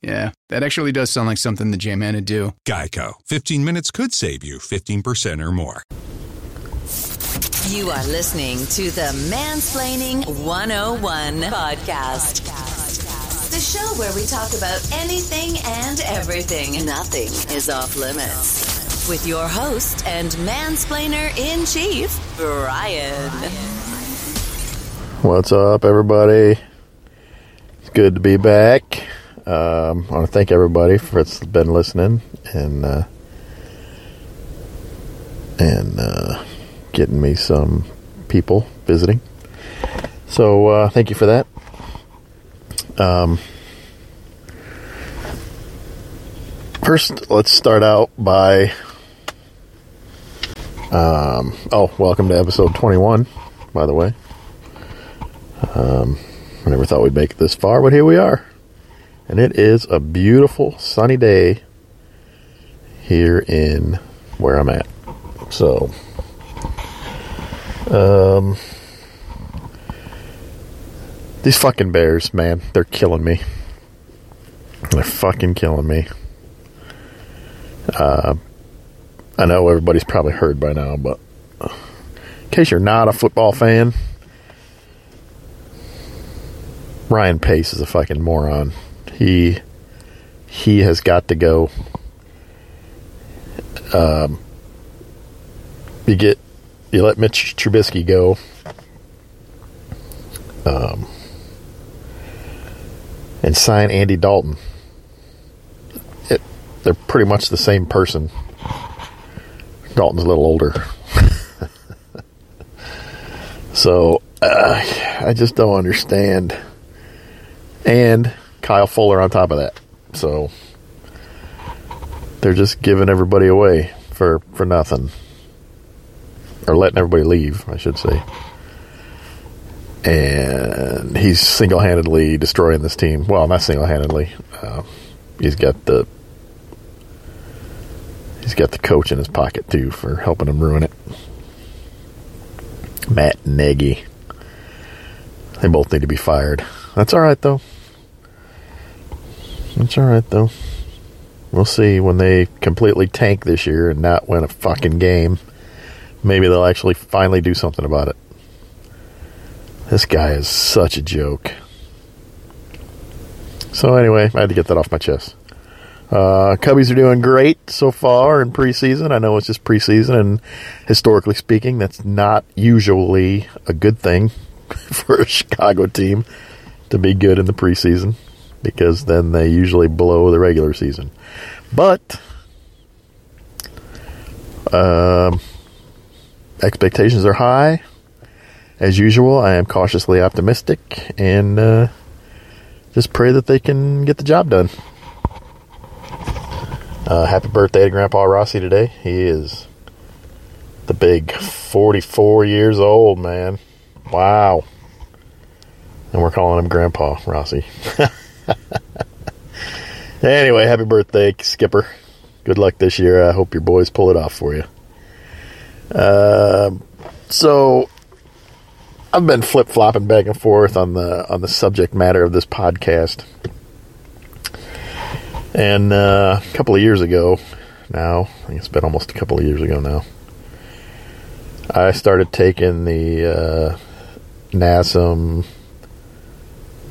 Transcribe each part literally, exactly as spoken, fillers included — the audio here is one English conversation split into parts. Yeah, that actually does sound like something the J-Man would do. Geico. fifteen minutes could save you fifteen percent or more. You are listening to the Mansplaining one oh one podcast. The show where we talk about anything and everything. Nothing is off limits. With your host and mansplainer-in-chief, Brian. What's up, everybody? It's good to be back. Um, I want to thank everybody for it's been listening and uh, and uh, getting me some people visiting. So uh, thank you for that. Um, first, let's start out by um, oh, welcome to episode twenty-one. By the way, um, I never thought we'd make it this far, but here we are. And it is a beautiful sunny day here in where I'm at. So, um, these fucking Bears, man, they're killing me. They're fucking killing me. Uh, I know everybody's probably heard by now, but in case you're not a football fan, Ryan Pace is a fucking moron. He he has got to go. Um, you get you let Mitch Trubisky go. Um, and sign Andy Dalton. It, they're pretty much the same person. Dalton's a little older, so uh, I just don't understand. And Kyle Fuller on top of that. So they're just giving everybody away for, for nothing. Or letting everybody leave, I should say. And he's single-handedly destroying this team. Well, not single-handedly. Uh, he's got the he's got the coach in his pocket, too, for helping him ruin it. Matt Nagy. They both need to be fired. That's all right, though. It's alright, though. We'll see when they completely tank this year and not win a fucking game. Maybe they'll actually finally do something about it. This guy is such a joke. So anyway, I had to get that off my chest. Uh, Cubbies are doing great so far in preseason. I know it's just preseason, and historically speaking, that's not usually a good thing for a Chicago team to be good in the preseason, because then they usually blow the regular season. But um, expectations are high. As usual, I am cautiously optimistic, and uh, just pray that they can get the job done. Uh, happy birthday to Grandpa Rossi today. He is the big forty-four years old, man. Wow. And we're calling him Grandpa Rossi. Anyway, happy birthday, Skipper. Good luck this year. I hope your boys pull it off for you. Uh, so, I've been flip-flopping back and forth on the on the subject matter of this podcast. And uh, a couple of years ago now, I think it's been almost a couple of years ago now, I started taking the uh, N A S M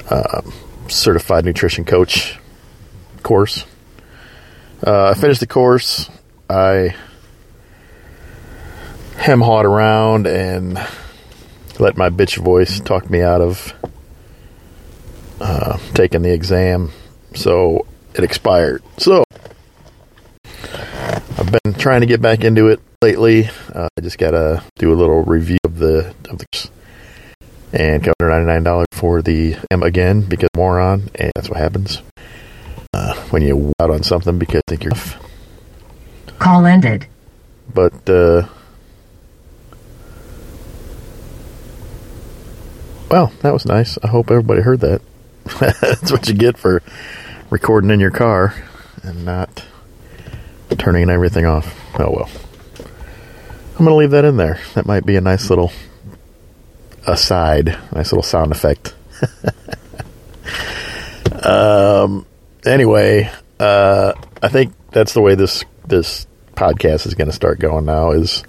Uh, certified nutrition coach course. Uh, I finished the course. I hem-hawed around and let my bitch voice talk me out of uh, taking the exam. So it expired. So I've been trying to get back into it lately. Uh, I just gotta do a little review of the of the course. And one hundred ninety-nine dollars for the M again, because moron, and that's what happens uh, when you out on something because I think you're... Call ended. But uh, Well, that was nice. I hope everybody heard that. That's what you get for recording in your car and not turning everything off. Oh, well. I'm going to leave that in there. That might be a nice little aside, nice little sound effect. um. Anyway, uh, I think that's the way this this podcast is going to start going now is...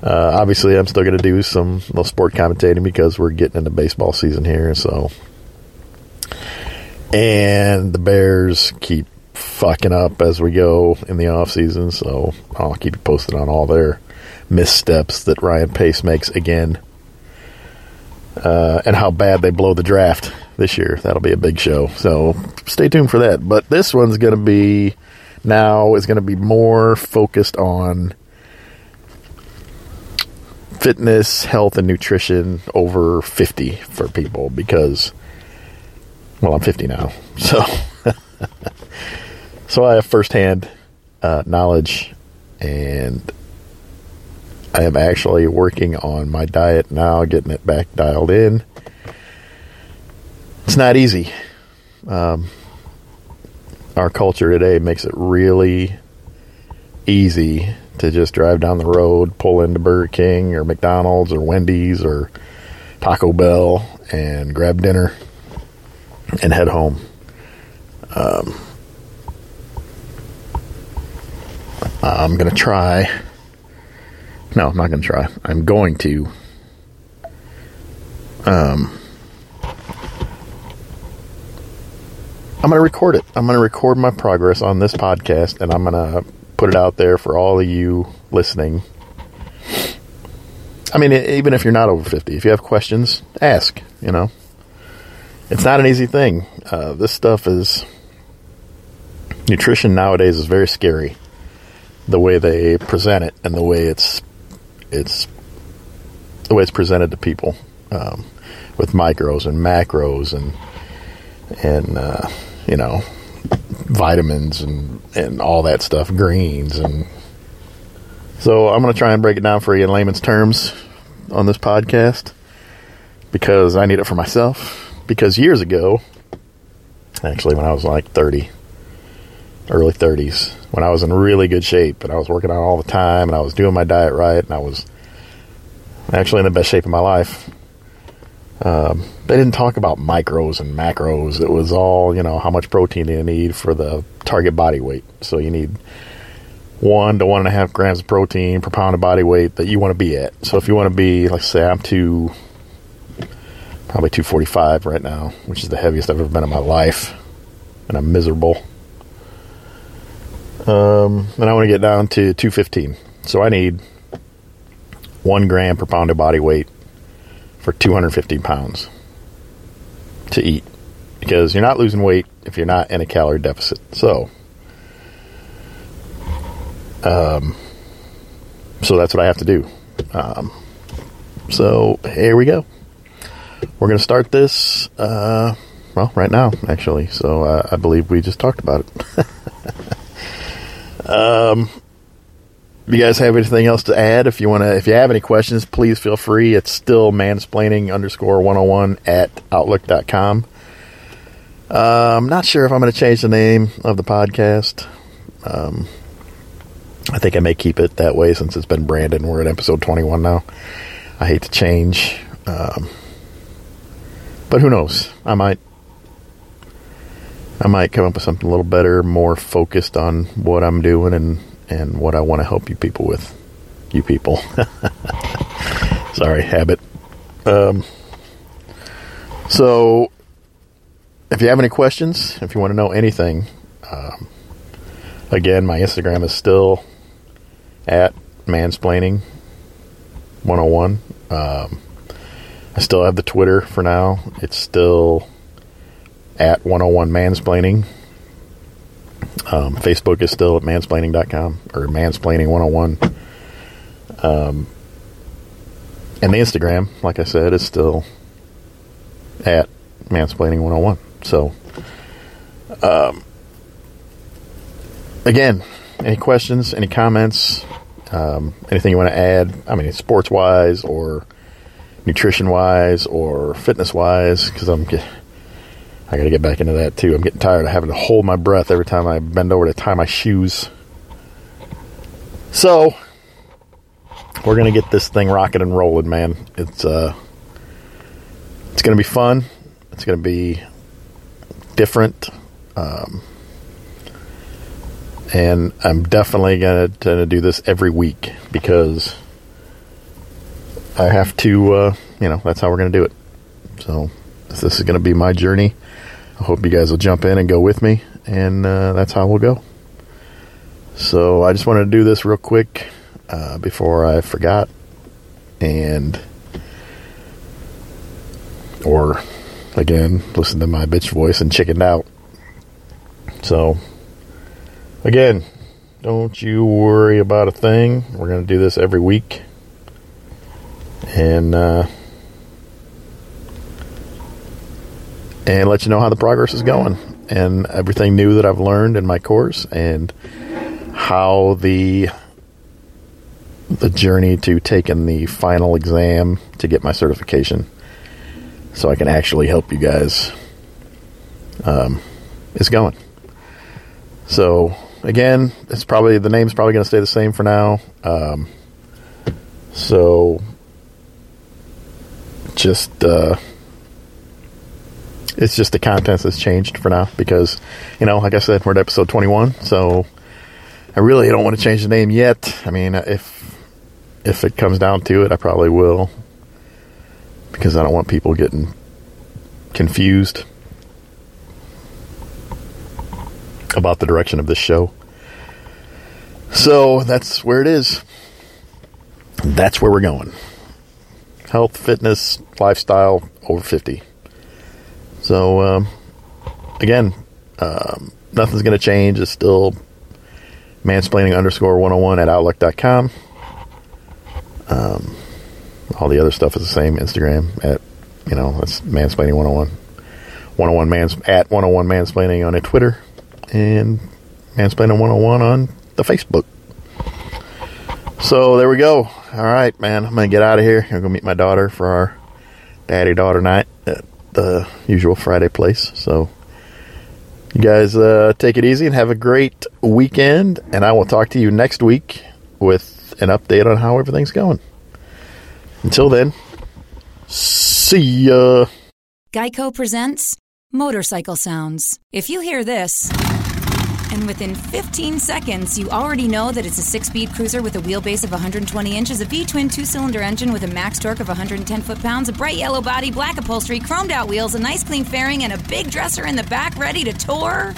Uh, obviously, I'm still going to do some little sport commentating because we're getting into baseball season here. So, and the Bears keep fucking up as we go in the off season. So I'll keep you posted on all their missteps that Ryan Pace makes again, uh, and how bad they blow the draft this year. That'll be a big show. So stay tuned for that. But this one's going to be now is going to be more focused on fitness, health, and nutrition over fifty for people because, well, I'm fifty now, so so I have firsthand uh, knowledge, and I am actually working on my diet now, getting it back dialed in. It's not easy. Um, our culture today makes it really easy to just drive down the road, pull into Burger King or McDonald's or Wendy's or Taco Bell and grab dinner and head home. Um, I'm going to try. No, I'm not going to try. I'm going to um, I'm going to record it. I'm going to record my progress on this podcast, and I'm going to put it out there for all of you listening. I mean, even if you're not over fifty, if you have questions, ask, you know. It's not an easy thing. Uh, this stuff is... Nutrition nowadays is very scary. The way they present it and the way it's... it's the way it's presented to people. Um, with micros and macros and... and, uh, you know... vitamins and, and all that stuff, greens. And so I'm going to try and break it down for you in layman's terms on this podcast because I need it for myself. Because years ago, actually when I was like thirty, early thirties, when I was in really good shape and I was working out all the time and I was doing my diet right and I was actually in the best shape of my life, Um, they didn't talk about micros and macros. It was all, you know, how much protein you need for the target body weight. So you need one to one and a half grams of protein per pound of body weight that you want to be at. So if you want to be, like say I'm two, probably two forty-five right now, which is the heaviest I've ever been in my life. And I'm miserable. Um, and I want to get down to two fifteen. So I need one gram per pound of body weight for two hundred fifty pounds to eat, because you're not losing weight if you're not in a calorie deficit. So, um, so that's what I have to do. Um, so here we go. We're going to start this, uh, well, right now actually. So uh, I believe we just talked about it. um, You guys have anything else to add? If you want to, if you have any questions, please feel free. It's still mansplaining underscore one oh one at outlook dot com. Uh, I'm not sure if I'm going to change the name of the podcast. Um, I think I may keep it that way since it's been branded and we're at episode twenty-one now. I hate to change. Um, but who knows? I might, I might come up with something a little better, more focused on what I'm doing and and what I want to help you people with. You people. Sorry, habit. Um, so, if you have any questions, if you want to know anything, um, again, my Instagram is still at mansplaining one oh one. Um, I still have the Twitter for now. It's still at one oh one mansplaining. Um, Facebook is still at mansplaining dot com or mansplaining one oh one. Um, and the Instagram, like I said, is still at mansplaining one oh one. So, um, again, any questions, any comments, um, anything you want to add? I mean, sports wise or nutrition-wise or fitness-wise, because I'm get, I got to get back into that too. I'm getting tired of having to hold my breath every time I bend over to tie my shoes. So we're gonna get this thing rocking and rolling, man. It's uh, it's gonna be fun. It's gonna be different, um, and I'm definitely gonna, gonna do this every week because I have to, uh, you know, that's how we're going to do it. So this is going to be my journey. I hope you guys will jump in and go with me, and uh, that's how we'll go. So I just wanted to do this real quick uh, before I forgot, and, or, again, listen to my bitch voice and chickened out. So, again, don't you worry about a thing. We're going to do this every week. And uh, and let you know how the progress is going and everything new that I've learned in my course and how the the journey to taking the final exam to get my certification so I can actually help you guys um, is going. So, again, it's probably the name's probably going to stay the same for now. Um, so... Just uh, it's just the contents that's changed for now because, you know, like I said, we're at episode twenty-one, so I really don't want to change the name yet. I mean, if if it comes down to it, I probably will because I don't want people getting confused about the direction of this show. So that's where it is. That's where we're going. Health, fitness, lifestyle, over fifty. So, um, again, um, nothing's going to change. It's still mansplaining underscore one oh one at outlook dot com. Um, all the other stuff is the same. Instagram at, you know, that's mansplaining one oh one. one oh one mans, at one oh one mansplaining on a Twitter. And mansplaining one oh one on the Facebook. So, there we go. All right, man. I'm going to get out of here. I'm going to meet my daughter for our daddy-daughter night at the usual Friday place. So, you guys uh, take it easy and have a great weekend. And I will talk to you next week with an update on how everything's going. Until then, see ya. Geico presents Motorcycle Sounds. If you hear this... and within fifteen seconds, you already know that it's a six-speed cruiser with a wheelbase of one hundred twenty inches, a V-twin two-cylinder engine with a max torque of one hundred ten foot-pounds, a bright yellow body, black upholstery, chromed-out wheels, a nice clean fairing, and a big dresser in the back ready to tour.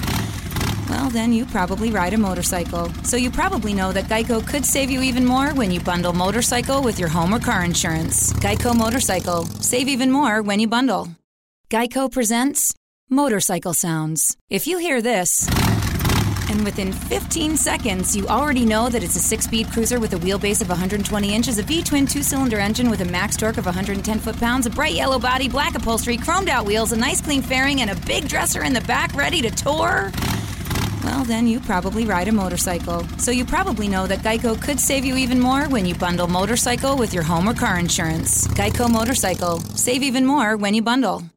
Well, then you probably ride a motorcycle. So you probably know that Geico could save you even more when you bundle motorcycle with your home or car insurance. Geico Motorcycle. Save even more when you bundle. Geico presents Motorcycle Sounds. If you hear this... and within fifteen seconds, you already know that it's a six-speed cruiser with a wheelbase of one hundred twenty inches, a V-twin two-cylinder engine with a max torque of one hundred ten foot-pounds, a bright yellow body, black upholstery, chromed-out wheels, a nice clean fairing, and a big dresser in the back ready to tour. Well, then you probably ride a motorcycle. So you probably know that Geico could save you even more when you bundle motorcycle with your home or car insurance. Geico Motorcycle. Save even more when you bundle.